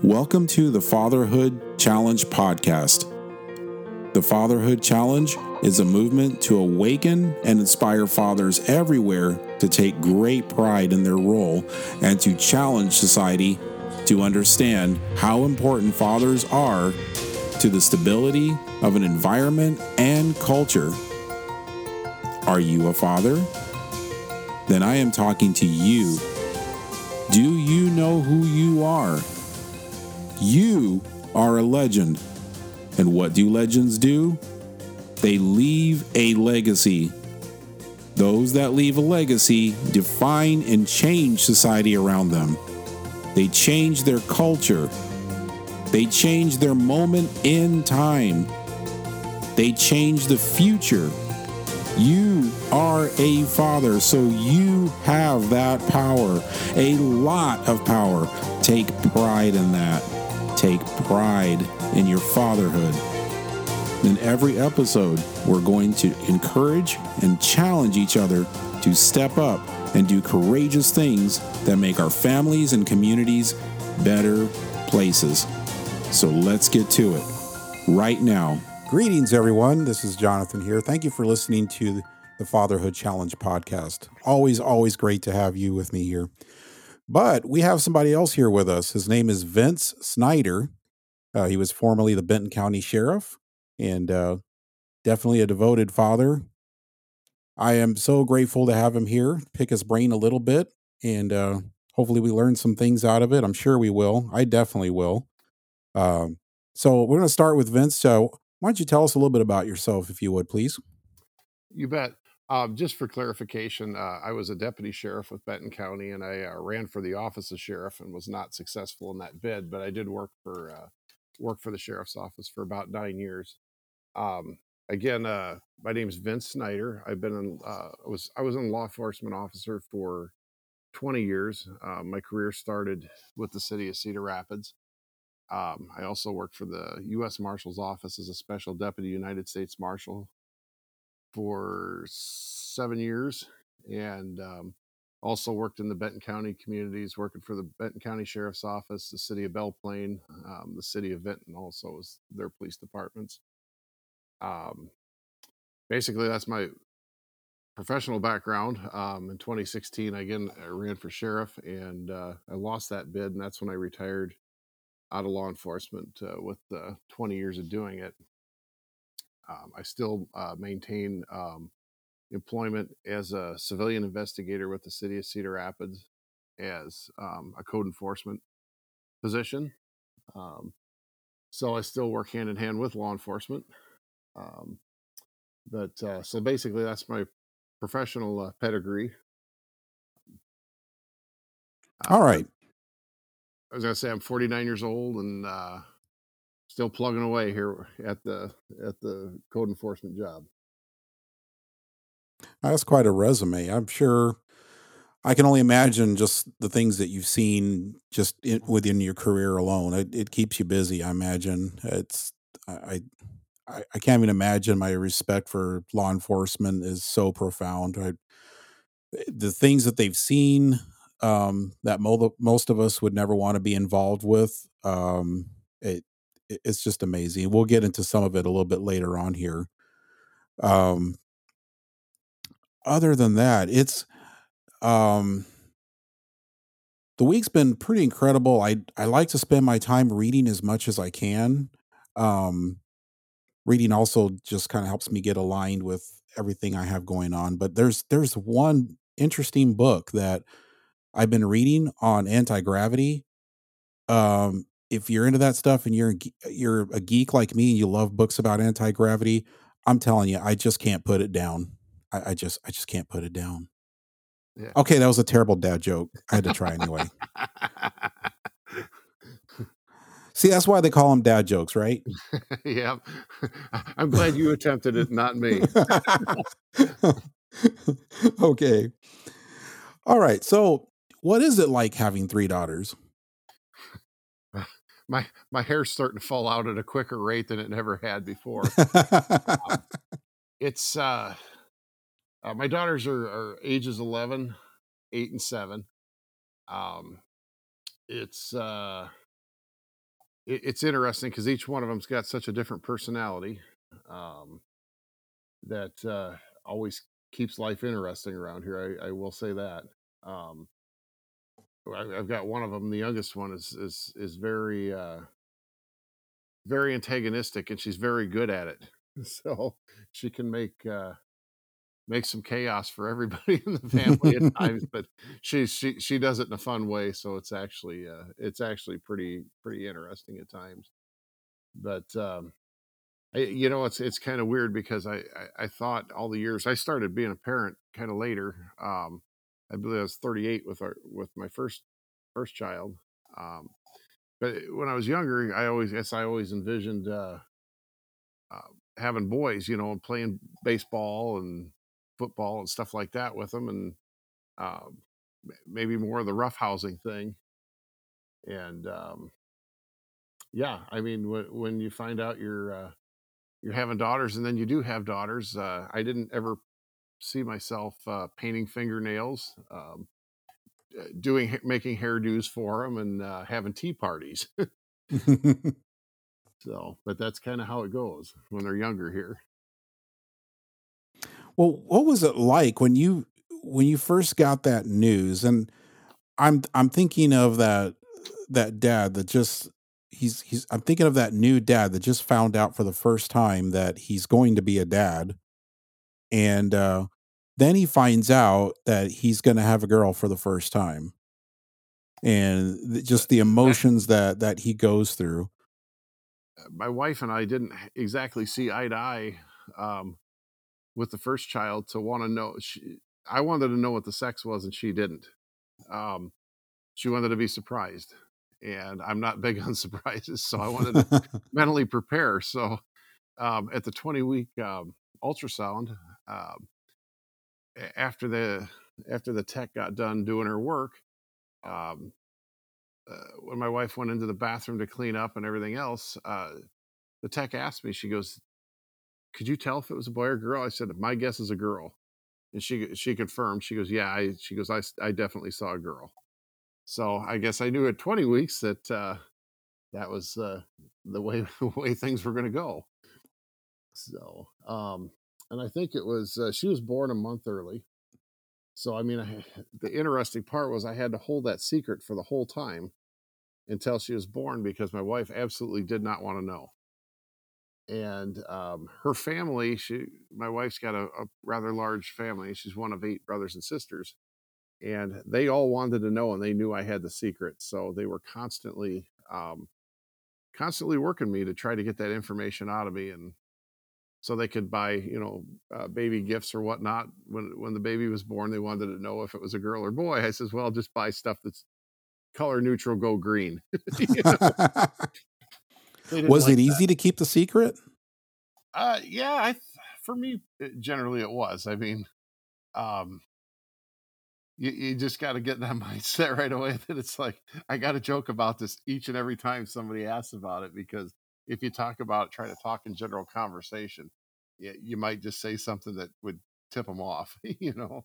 Welcome to the Fatherhood Challenge podcast. The Fatherhood Challenge is a movement to awaken and inspire fathers everywhere to take great pride in their role and to challenge society to understand how important fathers are to the stability of an environment and culture. Are you a father? Then I am talking to you. Do you know who you are? You are a legend. And what do legends do? They leave a legacy. Those that leave a legacy define and change society around them. They change their culture. They change their moment in time. They change the future. You are a father, so you have that power, a lot of power. Take pride in that. Take pride in your fatherhood. In every episode, we're going to encourage and challenge each other to step up and do courageous things that make our families and communities better places. So let's get to it right now. Greetings, everyone. This is Jonathan here. Thank you for listening to the Fatherhood Challenge podcast. Always great to have you with me here. But we have somebody else here with us. His name is Vince Snyder. He was formerly the Benton County Sheriff and definitely a devoted father. I am so grateful to have him here, pick his brain a little bit, and hopefully we learn some things out of it. I'm sure we will. I definitely will. So we're going to start with Vince. So why don't you tell us a little bit about yourself, if you would, please? You bet. Just for clarification, I was a deputy sheriff with Benton County, and I ran for the office of sheriff and was not successful in that bid, but I did work for the sheriff's office for about 9 years. My name's Vince Snyder. I was a law enforcement officer for 20 years. My career started with the city of Cedar Rapids. I also worked for the U.S. Marshals Office as a Special Deputy United States Marshal for 7 years, and also worked in the Benton County communities, working for the Benton County Sheriff's Office, the city of Belle Plaine, the city of Benton also was their police departments. Basically, that's my professional background. In 2016, I ran for sheriff, and I lost that bid, and that's when I retired out of law enforcement with 20 years of doing it. I still maintain employment as a civilian investigator with the city of Cedar Rapids as a code enforcement position. So I still work hand in hand with law enforcement. So basically that's my professional pedigree. All right. I was going to say I'm 49 years old and still plugging away here at the code enforcement job. That's quite a resume. I'm sure. I can only imagine just the things that you've seen just within your career alone. It keeps you busy. I imagine I can't even imagine. My respect for law enforcement is so profound. The things that they've seen that most of us would never want to be involved with. It's just amazing. We'll get into some of it a little bit later on here. Other than that, it's the week's been pretty incredible. I like to spend my time reading as much as I can. Reading also just kind of helps me get aligned with everything I have going on. But there's one interesting book that I've been reading on anti-gravity. If you're into that stuff and you're a geek like me and you love books about anti-gravity, I'm telling you, I just can't put it down. I just can't put it down. Yeah. Okay, that was a terrible dad joke. I had to try anyway. See, that's why they call them dad jokes, right? Yeah. I'm glad you attempted it, not me. Okay. All right. So what is it like having three daughters? My hair's starting to fall out at a quicker rate than it never had before. My daughters are ages 11, 8, and 7. it's interesting because each one of them's got such a different personality that always keeps life interesting around here. I will say that. I've got one of them. The youngest one is very very antagonistic, and she's very good at it. So she can make some chaos for everybody in the family at times, but she does it in a fun way. So it's actually pretty interesting at times. But it's kind of weird because I thought all the years I started being a parent kind of later. I believe I was 38 with my first child. But when I was younger, I always envisioned having boys, and playing baseball and football and stuff like that with them, and maybe more of the roughhousing thing. And when you find out you're having daughters, and then you do have daughters, I didn't ever see myself painting fingernails, making hairdos for them, and having tea parties. So, but that's kind of how it goes when they're younger here. Well, what was it like when you first got that news? And I'm thinking of that dad that just I'm thinking of that new dad that just found out for the first time that he's going to be a dad, and then he finds out that he's going to have a girl for the first time, and just the emotions that he goes through. My wife and I didn't exactly see eye to eye with the first child to want to know. I wanted to know what the sex was, and she didn't. She wanted to be surprised, and I'm not big on surprises, so I wanted to mentally prepare. So at the 20-week ultrasound, after the tech got done doing her work, when my wife went into the bathroom to clean up and everything else, the tech asked me, she goes, "Could you tell if it was a boy or girl?" I said, "My guess is a girl." And she confirmed, she goes, "Yeah," I definitely saw a girl. So I guess I knew at 20 weeks that, that was, the way things were going to go. So, and I think it was, she was born a month early. So, the interesting part was I had to hold that secret for the whole time until she was born, because my wife absolutely did not want to know. And her family, my wife's got a rather large family. She's one of 8 brothers and sisters. And they all wanted to know, and they knew I had the secret. So they were constantly working me to try to get that information out of me, and so they could buy, baby gifts or whatnot. When the baby was born, they wanted to know if it was a girl or boy. I says, "Well, just buy stuff that's color neutral, go green." You know? Was it easy to keep the secret? Yeah, for me, generally it was. You just got to get in that mindset right away that it's like, I got to joke about this each and every time somebody asks about it, because if you talk about it, try to talk in general conversation, you might just say something that would tip them off, No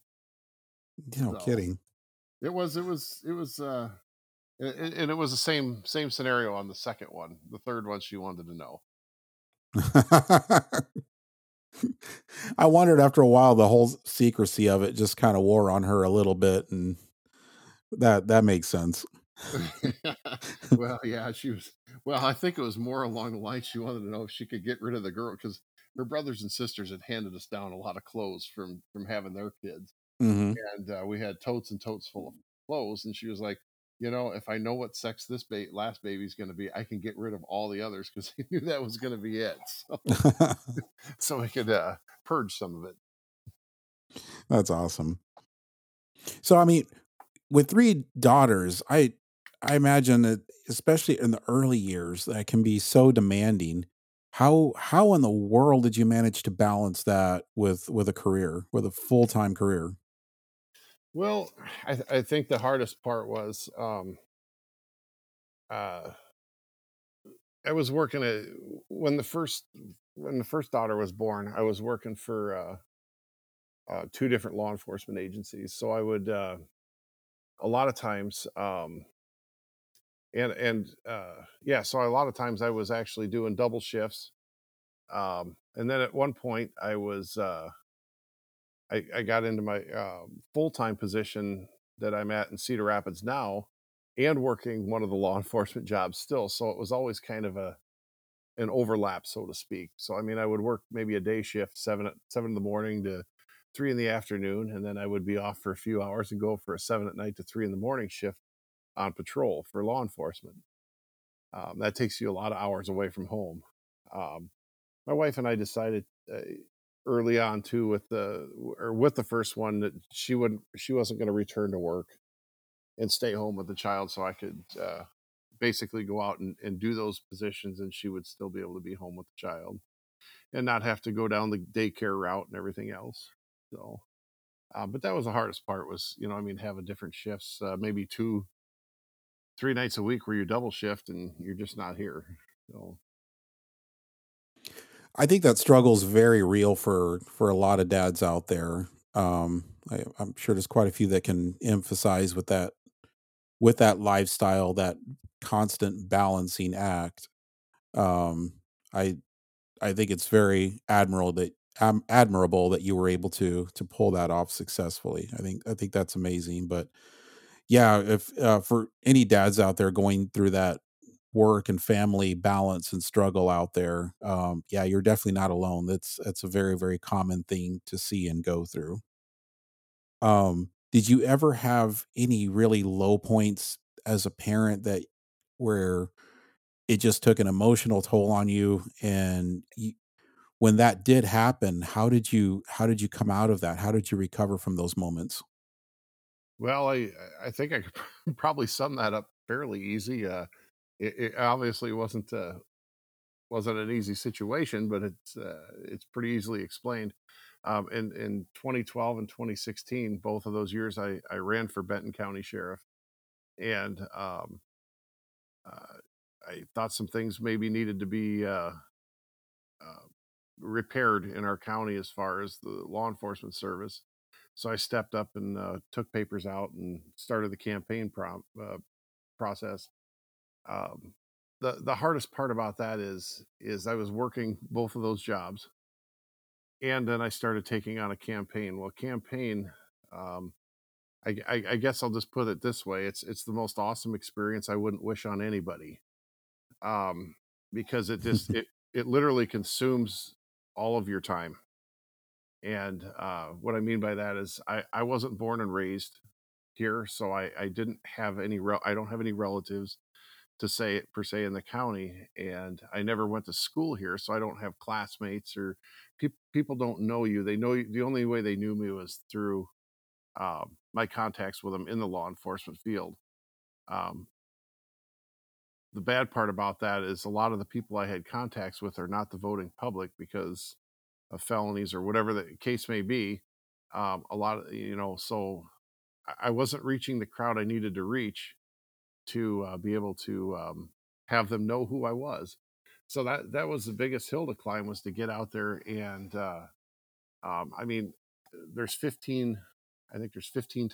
kidding. It was and it was the same scenario on the second one. The third one, she wanted to know. I wondered after a while, the whole secrecy of it just kind of wore on her a little bit, and that makes sense. Well, yeah, I think it was more along the line. She wanted to know if she could get rid of the girl, because her brothers and sisters had handed us down a lot of clothes from having their kids. Mm-hmm. And we had totes and totes full of clothes. And she was like, if I know what sex this last baby's going to be, I can get rid of all the others, because he knew that was going to be it. So, so we could purge some of it. That's awesome. So, with 3 daughters, I imagine that, especially in the early years, that can be so demanding. How in the world did you manage to balance that with a career, with a full-time career? Well, I think the hardest part was, I was working when the first daughter was born, I was working for, 2 different law enforcement agencies. So I would, a lot of times, And so a lot of times I was actually doing double shifts. And then at one point I was, I got into my full-time position that I'm at in Cedar Rapids now, and working one of the law enforcement jobs still. So it was always kind of an overlap, so to speak. So, I mean, I would work maybe a day shift, seven in the morning to 3 in the afternoon. And then I would be off for a few hours and go for a 7 at night to 3 in the morning shift on patrol for law enforcement. That takes you a lot of hours away from home. My wife and I decided early on too with the first one that she wasn't going to return to work and stay home with the child. So I could basically go out and do those positions, and she would still be able to be home with the child and not have to go down the daycare route and everything else. So, but that was the hardest part was, you know, I mean, having different shifts, maybe 2-3 nights a week where you double shift and you're just not here. So I think that struggle is very real for a lot of dads out there. I'm sure there's quite a few that can emphasize with that lifestyle, that constant balancing act. I think it's very admirable that you were able to pull that off successfully. I think that's amazing. But yeah, if for any dads out there going through that work and family balance and struggle out there, you're definitely not alone. That's a very, very common thing to see and go through. Did you ever have any really low points as a parent where it just took an emotional toll on you? And when that did happen, how did you come out of that? How did you recover from those moments? Well, I think I could probably sum that up fairly easy. It obviously wasn't an easy situation, but it's pretty easily explained. In 2012 and 2016, both of those years, I ran for Benton County Sheriff, and I thought some things maybe needed to be repaired in our county as far as the law enforcement service. So I stepped up and took papers out and started the campaign process. The hardest part about that is I was working both of those jobs, and then I started taking on a campaign. Well, campaign, I guess I'll just put it this way: it's the most awesome experience I wouldn't wish on anybody, because it just it literally consumes all of your time. And what I mean by that is I wasn't born and raised here, so I didn't have any I don't have any relatives to say it per se in the county, and I never went to school here, so I don't have classmates or people don't know you. They know you, the only way they knew me was through my contacts with them in the law enforcement field. The bad part about that is a lot of the people I had contacts with are not the voting public because of felonies or whatever the case may be. A lot of, you know, so I wasn't reaching the crowd I needed to reach to be able to have them know who I was. So that was the biggest hill to climb, was to get out there. And I mean, there's 15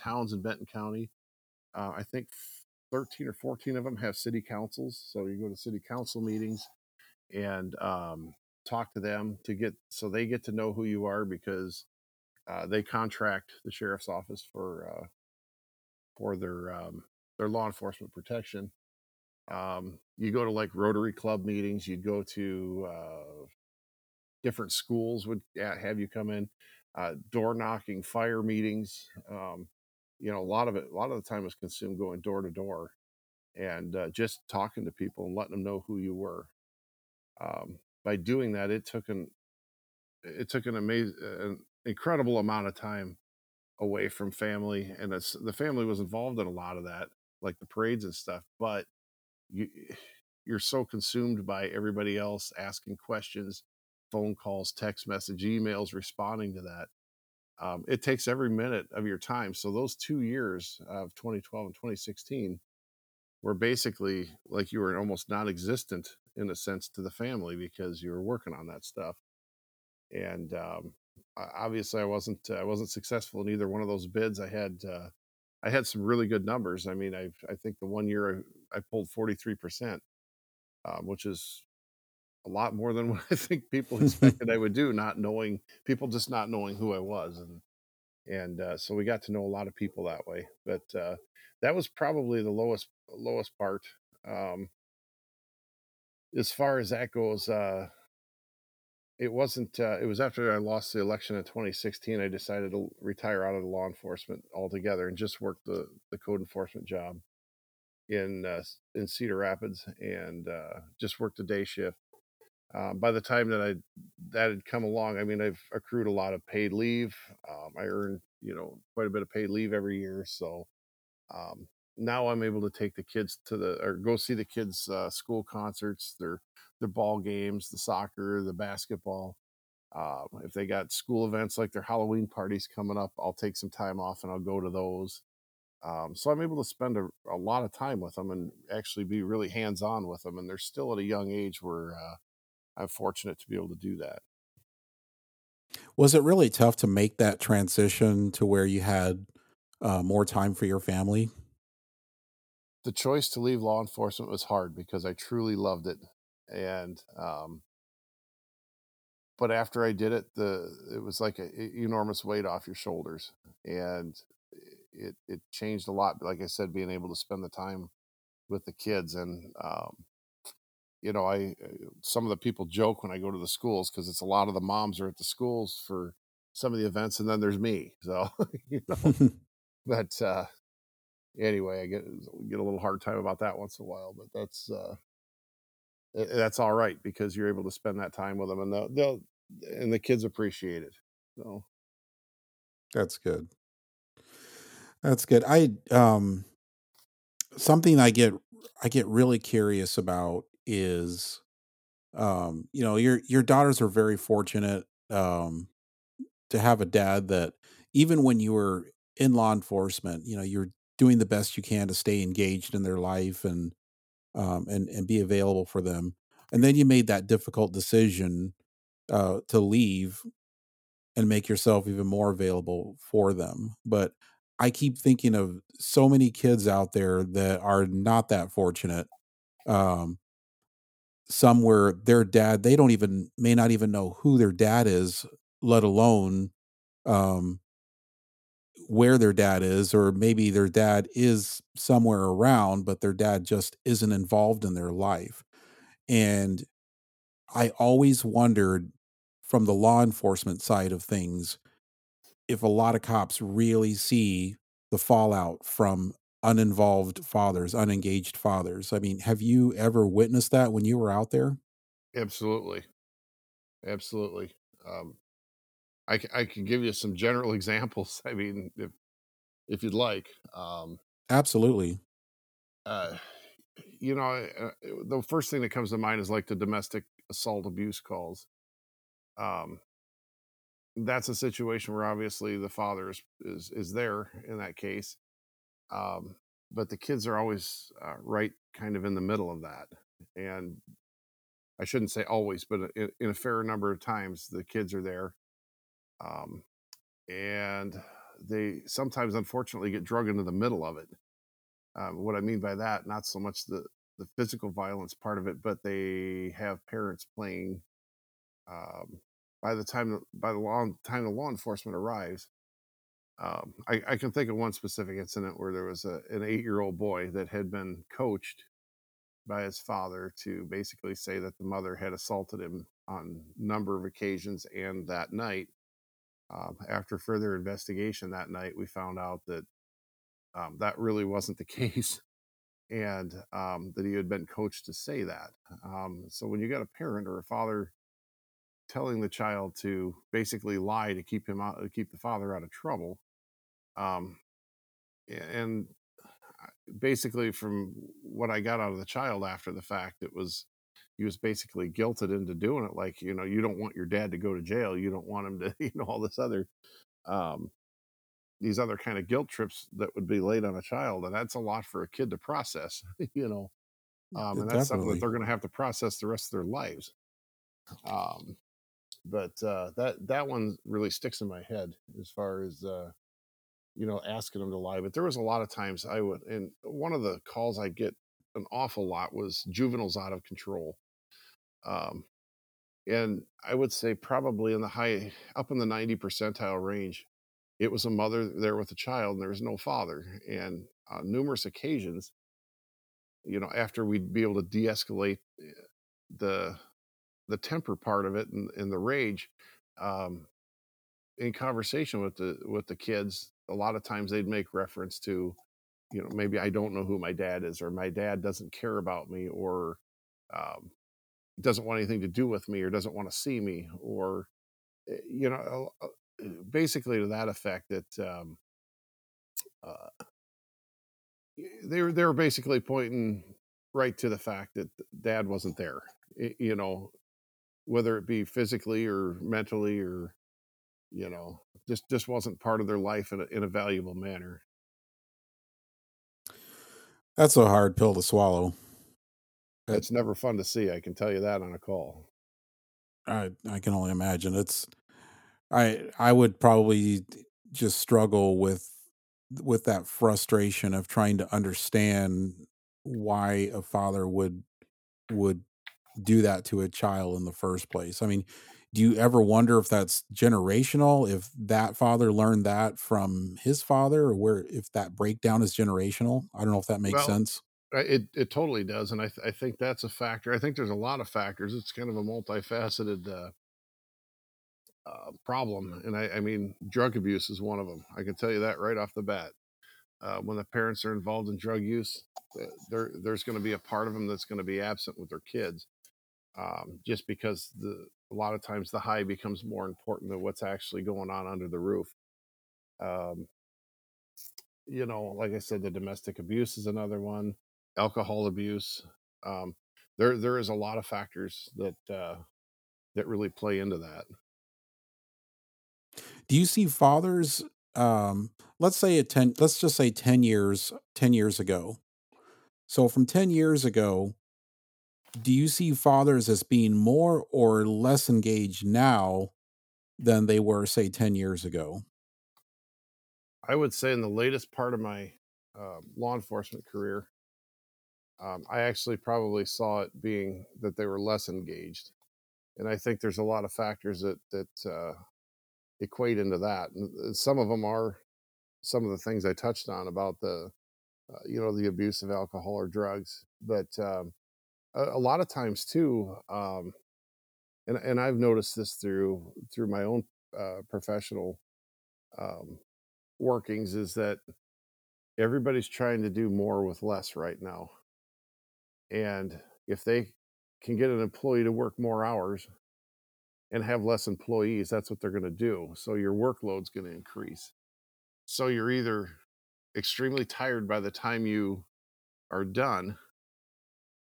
towns in Benton County. I think 13 or 14 of them have city councils. So you go to city council meetings and talk to them so they get to know who you are, because they contract the sheriff's office for their law enforcement protection. You go to like Rotary Club meetings, you'd go to different schools would have you come in, door knocking, fire meetings. You know, a lot of the time was consumed going door to door and just talking to people and letting them know who you were. By doing that, it took an amazing, incredible amount of time away from family, and the family was involved in a lot of that, like the parades and stuff, but you're so consumed by everybody else asking questions, phone calls, text message, emails, responding to that. It takes every minute of your time. So those 2 years of 2012 and 2016 were basically like you were almost non-existent in a sense to the family because you were working on that stuff. And obviously I wasn't successful in either one of those bids. I had some really good numbers. I mean, I think the one year I pulled 43%, which is a lot more than what I think people expected I would do, not knowing who I was. And so we got to know a lot of people that way, but that was probably the lowest part. As far as that goes, it wasn't, it was after I lost the election in 2016, I decided to retire out of the law enforcement altogether and just work the code enforcement job in Cedar Rapids, and just worked the day shift. By the time that had come along, I mean, I've accrued a lot of paid leave. I earned, quite a bit of paid leave every year. So now I'm able to take the kids go see the kids' school concerts, their ball games, the soccer, the basketball. If they got school events like their Halloween parties coming up, I'll take some time off and I'll go to those. So I'm able to spend a lot of time with them and actually be really hands-on with them. And they're still at a young age where I'm fortunate to be able to do that. Was it really tough to make that transition to where you had more time for your family? The choice to leave law enforcement was hard because I truly loved it. And, but after I did it, it was like an enormous weight off your shoulders, and it changed a lot. Like I said, being able to spend the time with the kids, and, some of the people joke when I go to the schools, cause it's a lot of the moms are at the schools for some of the events. And then there's me. So, but, anyway, I get a little hard time about that once in a while, but that's all right, because you're able to spend that time with them, and the kids appreciate it. So that's good. That's good. Something I get really curious about is, your daughters are very fortunate, to have a dad that, even when you were in law enforcement, you're doing the best you can to stay engaged in their life and be available for them. And then you made that difficult decision to leave and make yourself even more available for them. But I keep thinking of so many kids out there that are not that fortunate. Some where their dad, they may not even know who their dad is, let alone where their dad is, or maybe their dad is somewhere around, but their dad just isn't involved in their life. And I always wondered, from the law enforcement side of things, if a lot of cops really see the fallout from uninvolved fathers, unengaged fathers. I mean, have you ever witnessed that when you were out there? Absolutely. Absolutely. I can give you some general examples. I mean, if you'd like. Absolutely. The first thing that comes to mind is like the domestic assault abuse calls. That's a situation where obviously the father is there in that case. But the kids are always right kind of in the middle of that. And I shouldn't say always, but in a fair number of times, the kids are there. And they sometimes, unfortunately, get drug into the middle of it. What I mean by that, not so much the physical violence part of it, but they have parents playing. By the time the law enforcement arrives, I can think of one specific incident where there was an 8-year-old boy that had been coached by his father to basically say that the mother had assaulted him on a number of occasions, and that night, after further investigation that night, we found out that that really wasn't the case, and that he had been coached to say that. So when you got a parent or a father telling the child to basically lie to keep the father out of trouble, and basically from what I got out of the child after the fact, he was basically guilted into doing it. Like, you don't want your dad to go to jail. You don't want him to, all this other, these other kind of guilt trips that would be laid on a child. And that's a lot for a kid to process, and that's something that they're going to have to process the rest of their lives. But that one really sticks in my head as far as, asking them to lie. But there was a lot of times and one of the calls I get an awful lot was juveniles out of control. And I would say probably in the high, up in the 90 percentile range, it was a mother there with a child and there was no father. And on numerous occasions, you know, after we'd be able to de-escalate the temper part of it and the rage, in conversation with the kids, a lot of times they'd make reference to, you know, maybe I don't know who my dad is, or my dad doesn't care about me, or doesn't want anything to do with me, or doesn't want to see me, or, you know, basically to that effect that they were basically pointing right to the fact that dad wasn't there, you know, whether it be physically or mentally, or, you know, just wasn't part of their life in a valuable manner. That's a hard pill to swallow. It's never fun to see. I can tell you that on a call. I can only imagine. It's, I would probably just struggle with that frustration of trying to understand why a father would do that to a child in the first place. I mean, do you ever wonder if that's generational, if that father learned that from his father, or where, if that breakdown is generational? I don't know if that makes sense. It totally does. And I think that's a factor. I think there's a lot of factors. It's kind of a multifaceted problem. And I mean, drug abuse is one of them. I can tell you that right off the bat. When the parents are involved in drug use, there's going to be a part of them that's going to be absent with their kids. Just because a lot of times the high becomes more important than what's actually going on under the roof. You know, like I said, the domestic abuse is another one, alcohol abuse. There is a lot of factors that really play into that. Do you see fathers, let's just say 10 years ago. So from 10 years ago, do you see fathers as being more or less engaged now than they were, say, 10 years ago? I would say in the latest part of my law enforcement career, I actually probably saw it being that they were less engaged. And I think there's a lot of factors that equate into that. And some of them are some of the things I touched on about the abuse of alcohol or drugs. But a lot of times too, and I've noticed this through my own professional workings, is that everybody's trying to do more with less right now. And if they can get an employee to work more hours and have less employees, that's what they're going to do. So your workload's going to increase. So you're either extremely tired by the time you are done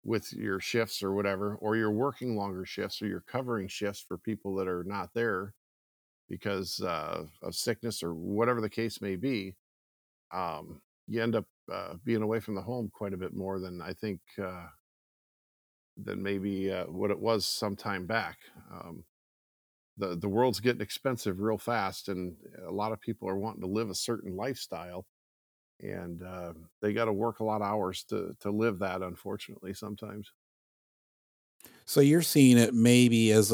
with your shifts or whatever, or you're working longer shifts, or you're covering shifts for people that are not there because of sickness or whatever the case may be. You end up being away from the home quite a bit more than I think than maybe what it was some time back. The world's getting expensive real fast, and a lot of people are wanting to live a certain lifestyle. And they got to work a lot of hours to live that, unfortunately, sometimes. So you're seeing it maybe as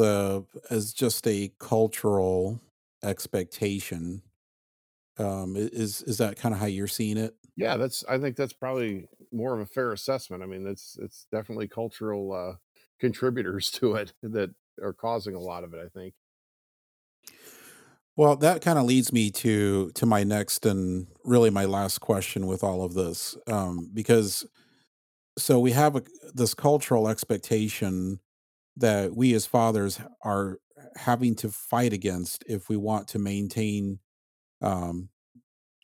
just a cultural expectation. Is that kind of how you're seeing it? Yeah, I think that's probably more of a fair assessment. I mean, it's definitely cultural contributors to it that are causing a lot of it, I think. Well, that kind of leads me to my next and really my last question with all of this, because so we have this cultural expectation that we as fathers are having to fight against if we want to maintain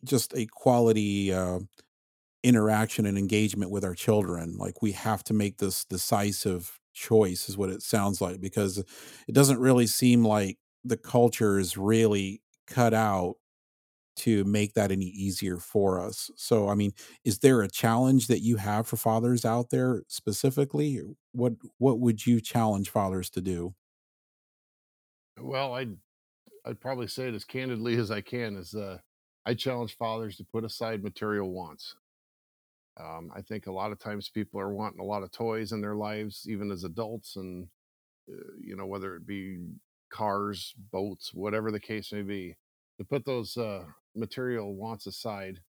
just a quality interaction and engagement with our children. Like, we have to make this decisive choice is what it sounds like, because it doesn't really seem like the culture is really cut out to make that any easier for us. So, I mean, is there a challenge that you have for fathers out there specifically? What would you challenge fathers to do? Well, I'd probably say it as candidly as I can, I challenge fathers to put aside material wants. I think a lot of times people are wanting a lot of toys in their lives, even as adults, and you know, whether it be cars, boats, whatever the case may be, to put those material wants aside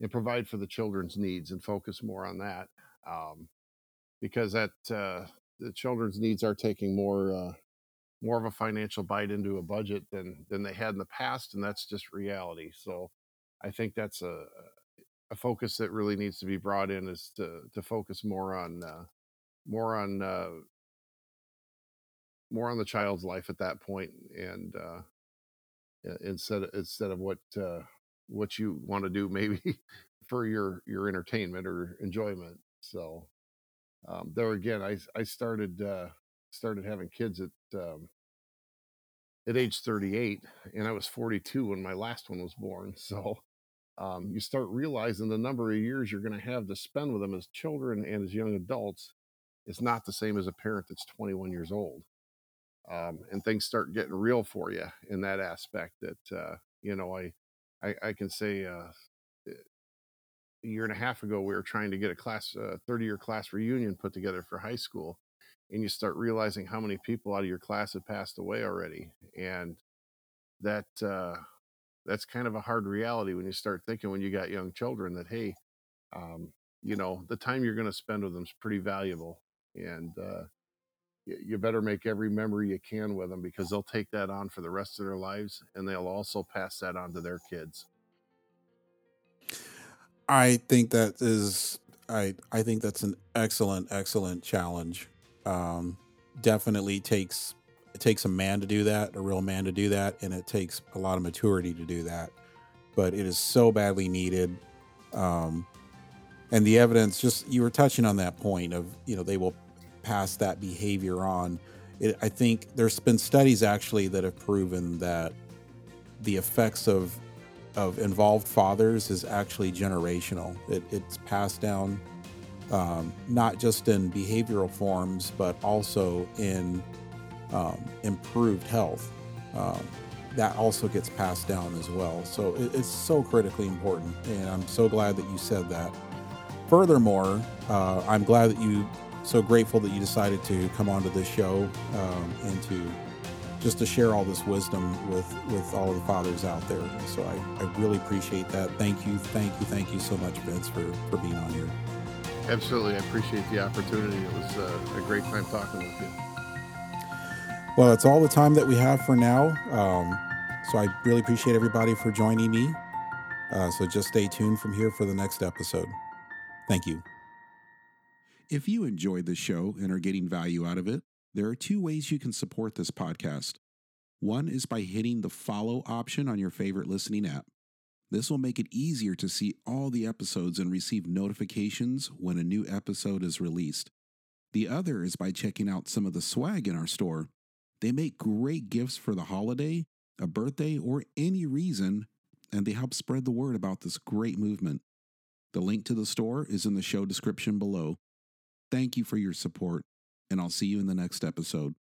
and provide for the children's needs and focus more on that, because that the children's needs are taking more of a financial bite into a budget than they had in the past, and that's just reality. So I think that's a focus that really needs to be brought in, is to focus more on the child's life at that point, and instead of what you want to do maybe for your entertainment or enjoyment. So there again, I started having kids at age 38, and I was 42 when my last one was born. So you start realizing the number of years you're going to have to spend with them as children and as young adults is not the same as a parent that's 21 years old. And things start getting real for you in that aspect that, you know, I can say a year and a half ago, we were trying to get a class, 30-year class reunion put together for high school. And you start realizing how many people out of your class have passed away already. And that's kind of a hard reality when you start thinking, when you got young children, that, hey, you know, the time you're going to spend with them is pretty valuable. And you better make every memory you can with them, because they'll take that on for the rest of their lives. And they'll also pass that on to their kids. I think that is, I think that's an excellent, excellent challenge. Definitely it takes a man to do that, a real man to do that, and it takes a lot of maturity to do that, but it is so badly needed. And the evidence, just, you were touching on that point of, you know, they will pass that behavior on. I think there's been studies actually that have proven that the effects of involved fathers is actually generational. It's passed down, not just in behavioral forms, but also in improved health. That also gets passed down as well. So it's so critically important, and I'm so glad that you said that. Furthermore, I'm glad that you, so grateful that you decided to come onto this show and to just to share all this wisdom with all of the fathers out there. So I really appreciate that. Thank you so much, Vince, for being on here. Absolutely. I appreciate the opportunity. It was a great time talking with you. Well, that's all the time that we have for now. So I really appreciate everybody for joining me. So just stay tuned from here for the next episode. Thank you. If you enjoyed the show and are getting value out of it, there are two ways you can support this podcast. One is by hitting the follow option on your favorite listening app. This will make it easier to see all the episodes and receive notifications when a new episode is released. The other is by checking out some of the swag in our store. They make great gifts for the holiday, a birthday, or any reason, and they help spread the word about this great movement. The link to the store is in the show description below. Thank you for your support, and I'll see you in the next episode.